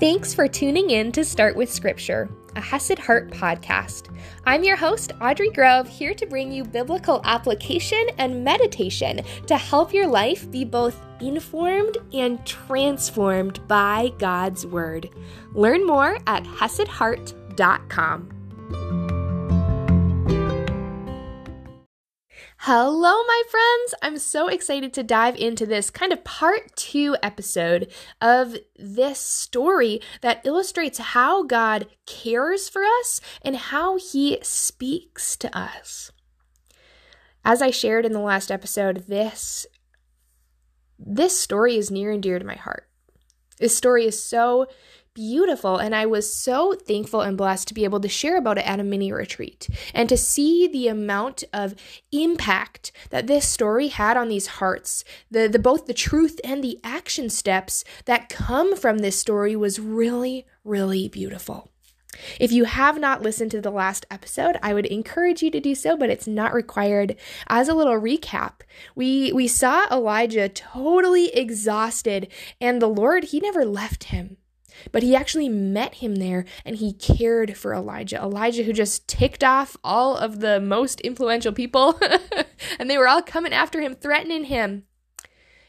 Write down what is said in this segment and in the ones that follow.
Thanks for tuning in to Start With Scripture, a Hesed Heart podcast. I'm your host, Audrey Grove, here to bring you biblical application and meditation to help your life be both informed and transformed by God's Word. Learn more at HesedHeart.com. Hello, my friends! I'm so excited to dive into this kind of part 2 episode of this story that illustrates how God cares for us and how He speaks to us. As I shared in the last episode, this story is near and dear to my heart. This story is so beautiful, and I was so thankful and blessed to be able to share about it at a mini retreat and to see the amount of impact that this story had on these hearts. Both the truth and the action steps that come from this story was really, really beautiful. If you have not listened to the last episode, I would encourage you to do so, but it's not required. As a little recap, we saw Elijah totally exhausted, and the Lord, He never left him, but He actually met him there, and He cared for Elijah. Elijah, who just ticked off all of the most influential people, and they were all coming after him, threatening him,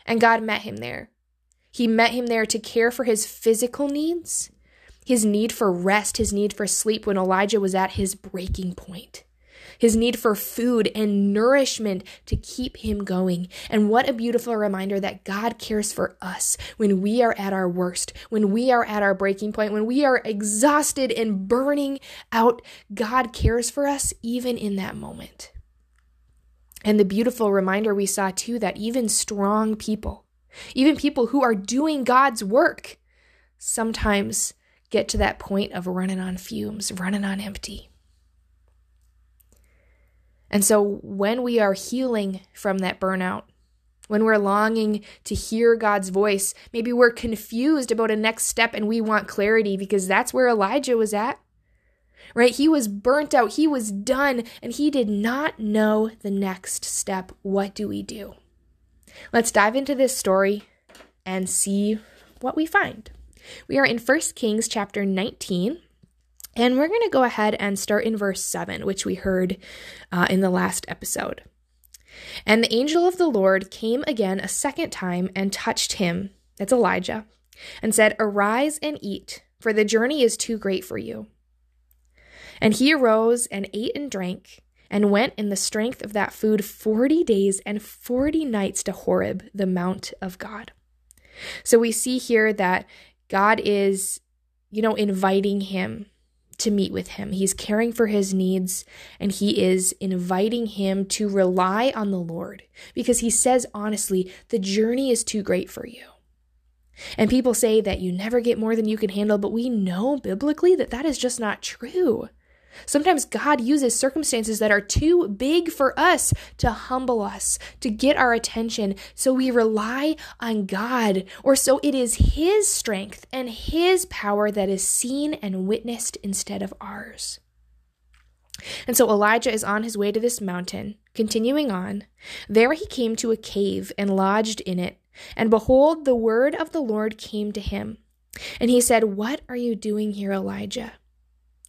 and God met him there. He met him there to care for his physical needs, his need for rest, his need for sleep when Elijah was at his breaking point, his need for food and nourishment to keep him going. And what a beautiful reminder that God cares for us when we are at our worst, when we are at our breaking point, when we are exhausted and burning out. God cares for us even in that moment. And the beautiful reminder we saw too, that even strong people, even people who are doing God's work, sometimes get to that point of running on fumes, running on empty. And so when we are healing from that burnout, when we're longing to hear God's voice, maybe we're confused about a next step and we want clarity, because that's where Elijah was at, right? He was burnt out, he was done, and he did not know the next step. What do we do? Let's dive into this story and see what we find. We are in 1 Kings chapter 19, and we're going to go ahead and start in verse 7, which we heard in the last episode. And the angel of the Lord came again a second time and touched him, that's Elijah, and said, "Arise and eat, for the journey is too great for you." And he arose and ate and drank, and went in the strength of that food 40 days and 40 nights to Horeb, the mount of God. So we see here that God is, inviting him to meet with him. He's caring for his needs, and He is inviting him to rely on the Lord, because He says, honestly, the journey is too great for you. And people say that you never get more than you can handle, but we know biblically that that is just not true. Sometimes God uses circumstances that are too big for us to humble us, to get our attention, so we rely on God, or so it is His strength and His power that is seen and witnessed instead of ours. And so Elijah is on his way to this mountain. Continuing on, there he came to a cave and lodged in it, and behold, the word of the Lord came to him. And he said, "What are you doing here, Elijah?"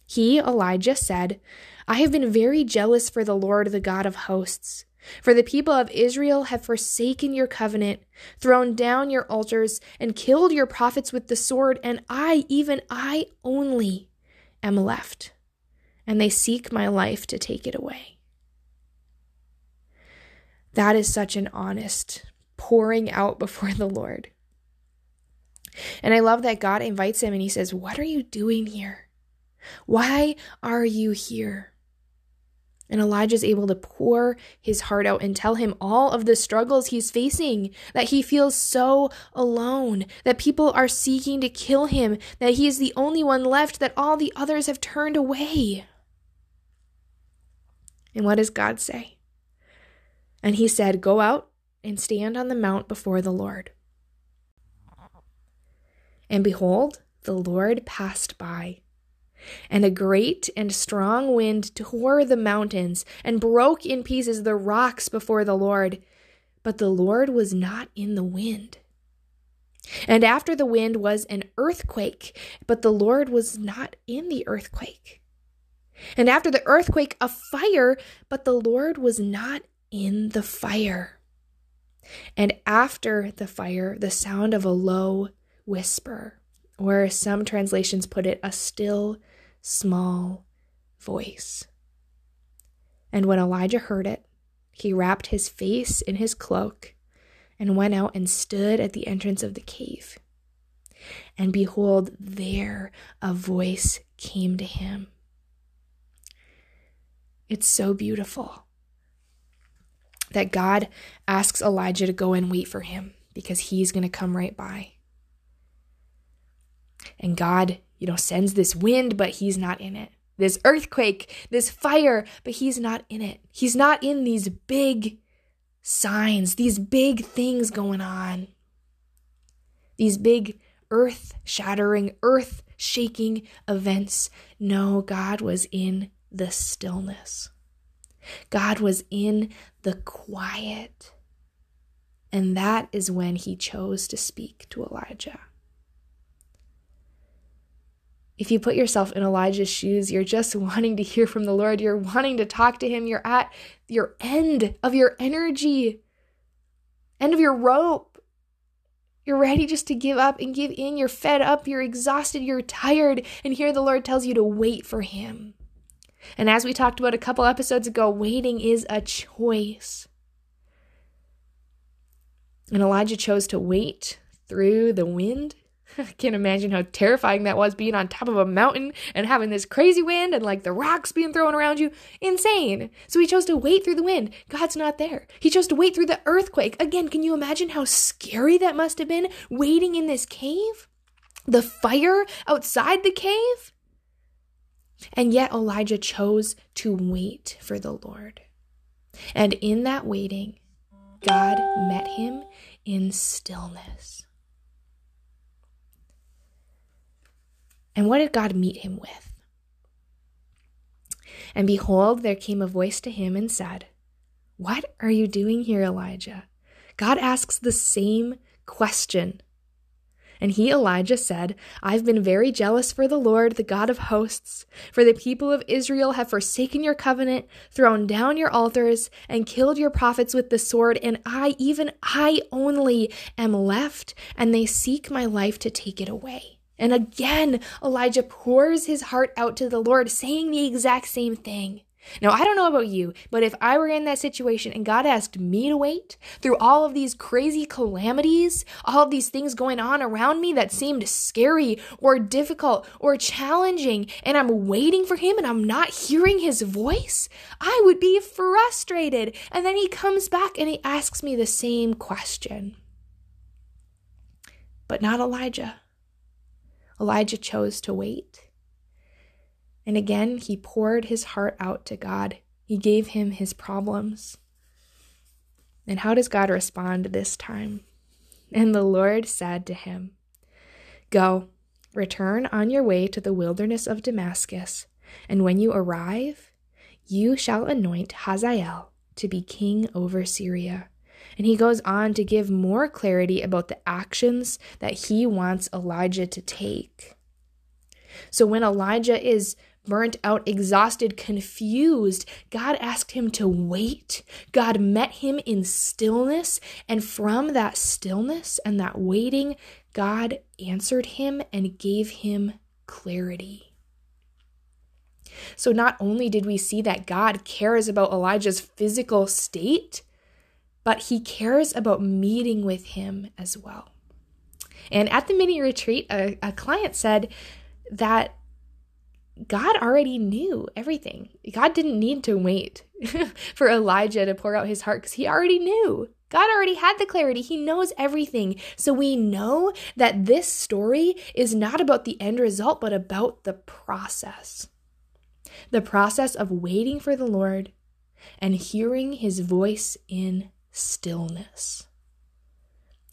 He, Elijah, said, "I have been very jealous for the Lord, the God of hosts. For the people of Israel have forsaken your covenant, thrown down your altars, and killed your prophets with the sword, and I, even I only, am left. And they seek my life to take it away." That is such an honest pouring out before the Lord. And I love that God invites him and He says, "What are you doing here? Why are you here?" And Elijah's able to pour his heart out and tell him all of the struggles he's facing, that he feels so alone, that people are seeking to kill him, that he is the only one left, that all the others have turned away. And what does God say? And He said, "Go out and stand on the mount before the Lord." And behold, the Lord passed by, and a great and strong wind tore the mountains and broke in pieces the rocks before the Lord. But the Lord was not in the wind. And after the wind was an earthquake, but the Lord was not in the earthquake. And after the earthquake, a fire, but the Lord was not in the fire. And after the fire, the sound of a low whisper, or some translations put it, a still, small voice. And when Elijah heard it, he wrapped his face in his cloak and went out and stood at the entrance of the cave. And behold, there a voice came to him. It's so beautiful that God asks Elijah to go and wait for him because he's going to come right by. And God, sends this wind, but he's not in it. This earthquake, this fire, but he's not in it. He's not in these big signs, these big things going on. These big earth-shattering, earth-shaking events. No, God was in the stillness. God was in the quiet. And that is when he chose to speak to Elijah. If you put yourself in Elijah's shoes, you're just wanting to hear from the Lord. You're wanting to talk to him. You're at your end of your energy, end of your rope. You're ready just to give up and give in. You're fed up. You're exhausted. You're tired. And here the Lord tells you to wait for him. And as we talked about a couple episodes ago, waiting is a choice. And Elijah chose to wait through the wind. I can't imagine how terrifying that was, being on top of a mountain and having this crazy wind and the rocks being thrown around you. Insane. So he chose to wait through the wind. God's not there. He chose to wait through the earthquake. Again, can you imagine how scary that must have been, waiting in this cave? The fire outside the cave? And yet Elijah chose to wait for the Lord. And in that waiting, God met him in stillness. And what did God meet him with? And behold, there came a voice to him and said, "What are you doing here, Elijah?" God asks the same question. And he, Elijah, said, "I've been very jealous for the Lord, the God of hosts, for the people of Israel have forsaken your covenant, thrown down your altars, and killed your prophets with the sword, and I, even I only, am left, and they seek my life to take it away." And again, Elijah pours his heart out to the Lord, saying the exact same thing. Now, I don't know about you, but if I were in that situation and God asked me to wait through all of these crazy calamities, all of these things going on around me that seemed scary or difficult or challenging, and I'm waiting for him and I'm not hearing his voice, I would be frustrated. And then he comes back and he asks me the same question. But not Elijah. Elijah chose to wait. And again, he poured his heart out to God. He gave him his problems. And how does God respond this time? And the Lord said to him, "Go, return on your way to the wilderness of Damascus, and when you arrive, you shall anoint Hazael to be king over Syria." And he goes on to give more clarity about the actions that he wants Elijah to take. So when Elijah is burnt out, exhausted, confused, God asked him to wait. God met him in stillness. And from that stillness and that waiting, God answered him and gave him clarity. So not only did we see that God cares about Elijah's physical state, but he cares about meeting with him as well. And at the mini retreat, a client said that God already knew everything. God didn't need to wait for Elijah to pour out his heart because he already knew. God already had the clarity. He knows everything. So we know that this story is not about the end result, but about the process. The process of waiting for the Lord and hearing his voice in stillness.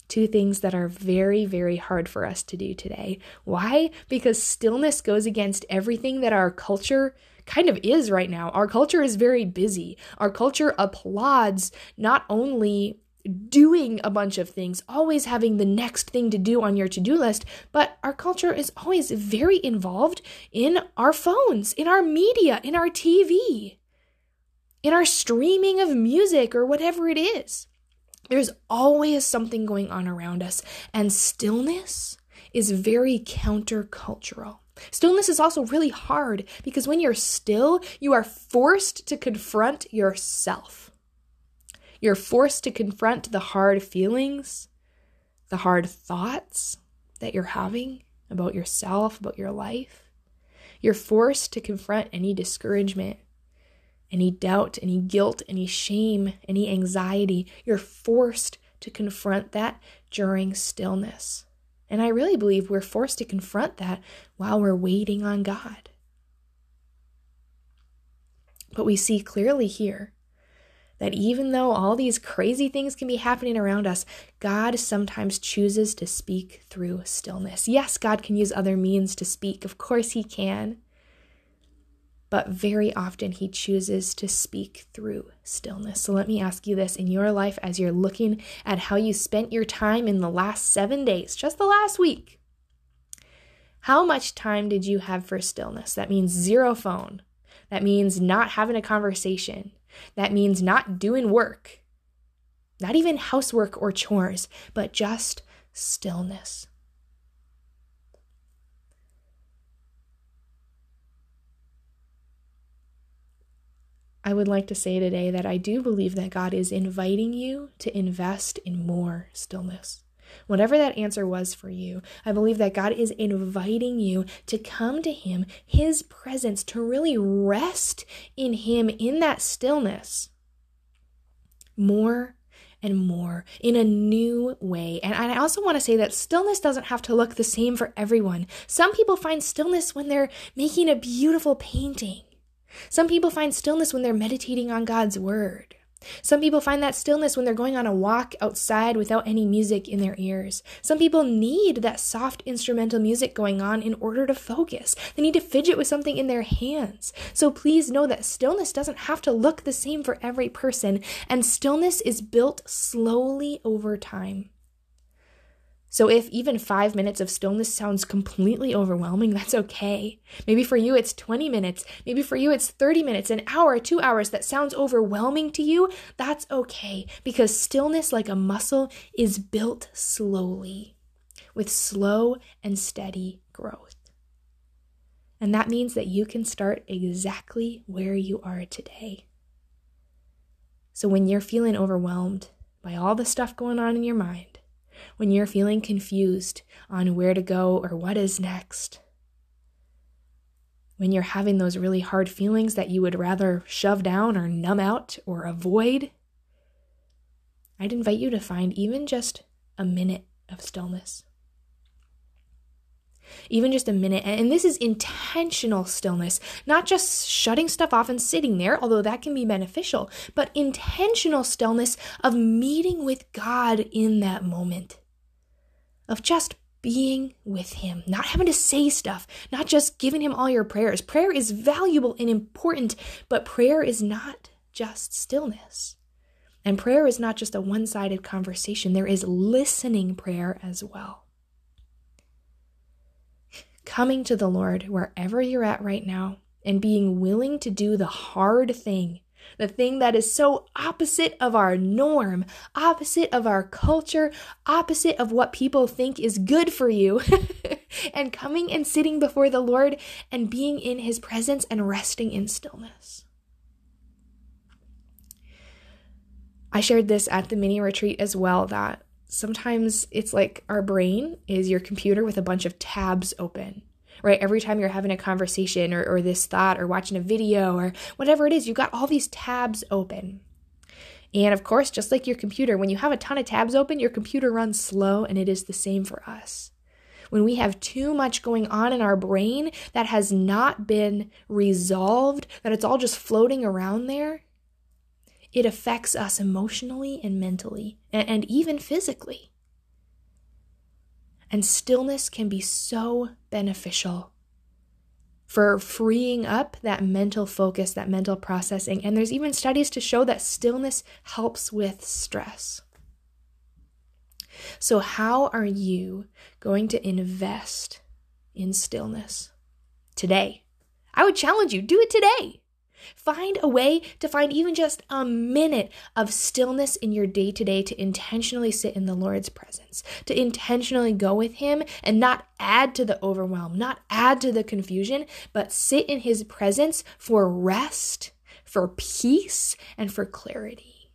Two things that are very, very hard for us to do today. Why? Because stillness goes against everything that our culture kind of is right now. Our culture is very busy. Our culture applauds not only doing a bunch of things, always having the next thing to do on your to-do list, but our culture is always very involved in our phones, in our media, in our TV, in our streaming of music or whatever it is. There's always something going on around us, and stillness is very countercultural. Stillness is also really hard because when you're still, you are forced to confront yourself. You're forced to confront the hard feelings, the hard thoughts that you're having about yourself, about your life. You're forced to confront any discouragement, any doubt, any guilt, any shame, any anxiety. You're forced to confront that during stillness. And I really believe we're forced to confront that while we're waiting on God. But we see clearly here that even though all these crazy things can be happening around us, God sometimes chooses to speak through stillness. Yes, God can use other means to speak. Of course he can. But very often he chooses to speak through stillness. So let me ask you this in your life as you're looking at how you spent your time in the last 7 days, just the last week. How much time did you have for stillness? That means zero phone. That means not having a conversation. That means not doing work. Not even housework or chores, but just stillness. I would like to say today that I do believe that God is inviting you to invest in more stillness. Whatever that answer was for you, I believe that God is inviting you to come to him, his presence, to really rest in him in that stillness more and more in a new way. And I also want to say that stillness doesn't have to look the same for everyone. Some people find stillness when they're making a beautiful painting. Some people find stillness when they're meditating on God's word. Some people find that stillness when they're going on a walk outside without any music in their ears. Some people need that soft instrumental music going on in order to focus. They need to fidget with something in their hands. So please know that stillness doesn't have to look the same for every person, and stillness is built slowly over time. So if even 5 minutes of stillness sounds completely overwhelming, that's okay. Maybe for you, it's 20 minutes. Maybe for you, it's 30 minutes, an hour, 2 hours. That sounds overwhelming to you. That's okay, because stillness, like a muscle, is built slowly with slow and steady growth. And that means that you can start exactly where you are today. So when you're feeling overwhelmed by all the stuff going on in your mind, when you're feeling confused on where to go or what is next, when you're having those really hard feelings that you would rather shove down or numb out or avoid, I'd invite you to find even just a minute of stillness. Even just a minute. And this is intentional stillness, not just shutting stuff off and sitting there, although that can be beneficial, but intentional stillness of meeting with God in that moment, of just being with him, not having to say stuff, not just giving him all your prayers. Prayer is valuable and important, but prayer is not just stillness. And prayer is not just a one-sided conversation. There is listening prayer as well. Coming to the Lord wherever you're at right now and being willing to do the hard thing, the thing that is so opposite of our norm, opposite of our culture, opposite of what people think is good for you, and coming and sitting before the Lord and being in his presence and resting in stillness. I shared this at the mini retreat as well, that sometimes it's like our brain is your computer with a bunch of tabs open, right? Every time you're having a conversation or this thought or watching a video or whatever it is, you got all these tabs open. And of course, just like your computer, when you have a ton of tabs open, your computer runs slow, and it is the same for us. When we have too much going on in our brain that has not been resolved, that it's all just floating around there, it affects us emotionally and mentally and even physically. And stillness can be so beneficial for freeing up that mental focus, that mental processing. And there's even studies to show that stillness helps with stress. So how are you going to invest in stillness today? I would challenge you, do it today. Find a way to find even just a minute of stillness in your day-to-day to intentionally sit in the Lord's presence, to intentionally go with him and not add to the overwhelm, not add to the confusion, but sit in his presence for rest, for peace, and for clarity.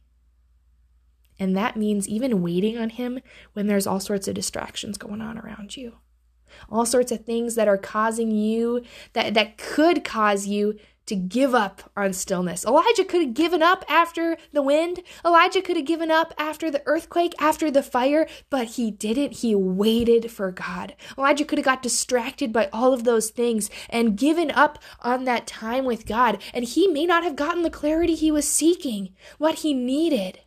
And that means even waiting on him when there's all sorts of distractions going on around you, all sorts of things that are causing you, that could cause you to give up on stillness. Elijah could have given up after the wind. Elijah could have given up after the earthquake, after the fire, but he didn't. He waited for God. Elijah could have got distracted by all of those things and given up on that time with God, and he may not have gotten the clarity he was seeking, what he needed.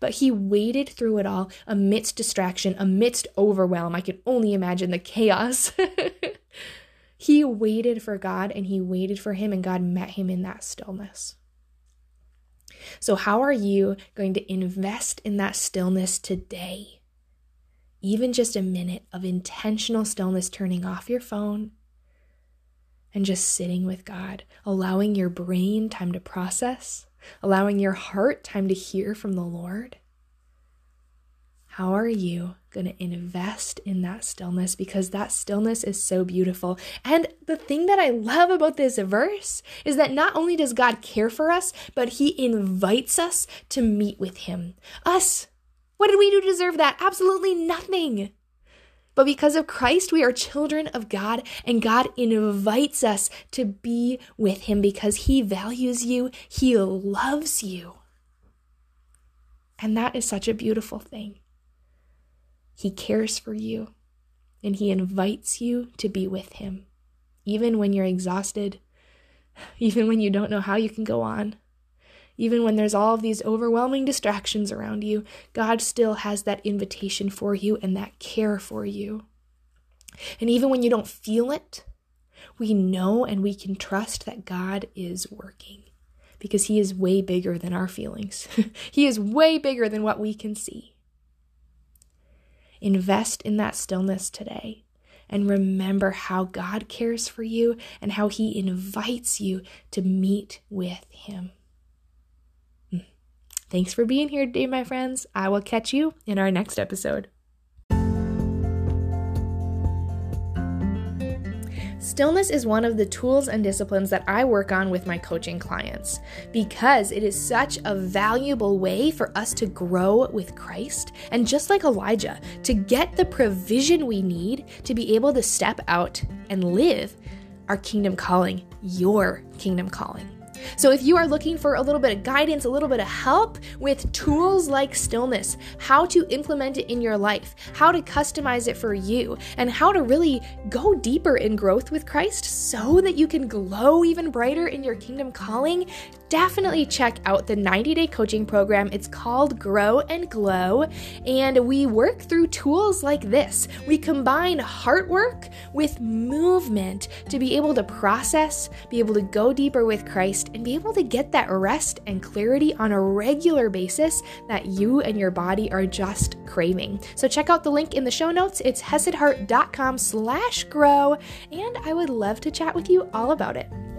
But he waded through it all amidst distraction, amidst overwhelm. I can only imagine the chaos. He waited for God, and he waited for him, and God met him in that stillness. So how are you going to invest in that stillness today? Even just a minute of intentional stillness, turning off your phone and just sitting with God, allowing your brain time to process, allowing your heart time to hear from the Lord. How are you going to invest in that stillness? Because that stillness is so beautiful. And the thing that I love about this verse is that not only does God care for us, but he invites us to meet with him. Us. What did we do to deserve that? Absolutely nothing. But because of Christ, we are children of God, and God invites us to be with him because he values you. He loves you. And that is such a beautiful thing. He cares for you, and he invites you to be with him, even when you're exhausted, even when you don't know how you can go on, even when there's all of these overwhelming distractions around you. God still has that invitation for you and that care for you. And even when you don't feel it, we know and we can trust that God is working because he is way bigger than our feelings. He is way bigger than what we can see. Invest in that stillness today and remember how God cares for you and how he invites you to meet with him. Thanks for being here today, my friends. I will catch you in our next episode. Stillness is one of the tools and disciplines that I work on with my coaching clients because it is such a valuable way for us to grow with Christ and, just like Elijah, to get the provision we need to be able to step out and live our kingdom calling, your kingdom calling. So if you are looking for a little bit of guidance, a little bit of help with tools like stillness, how to implement it in your life, how to customize it for you, and how to really go deeper in growth with Christ so that you can glow even brighter in your kingdom calling, definitely check out the 90-day coaching program. It's called Grow and Glow, and we work through tools like this. We combine heart work with movement to be able to process, be able to go deeper with Christ, and be able to get that rest and clarity on a regular basis that you and your body are just craving. So check out the link in the show notes. It's HesedHeart.com/grow, and I would love to chat with you all about it.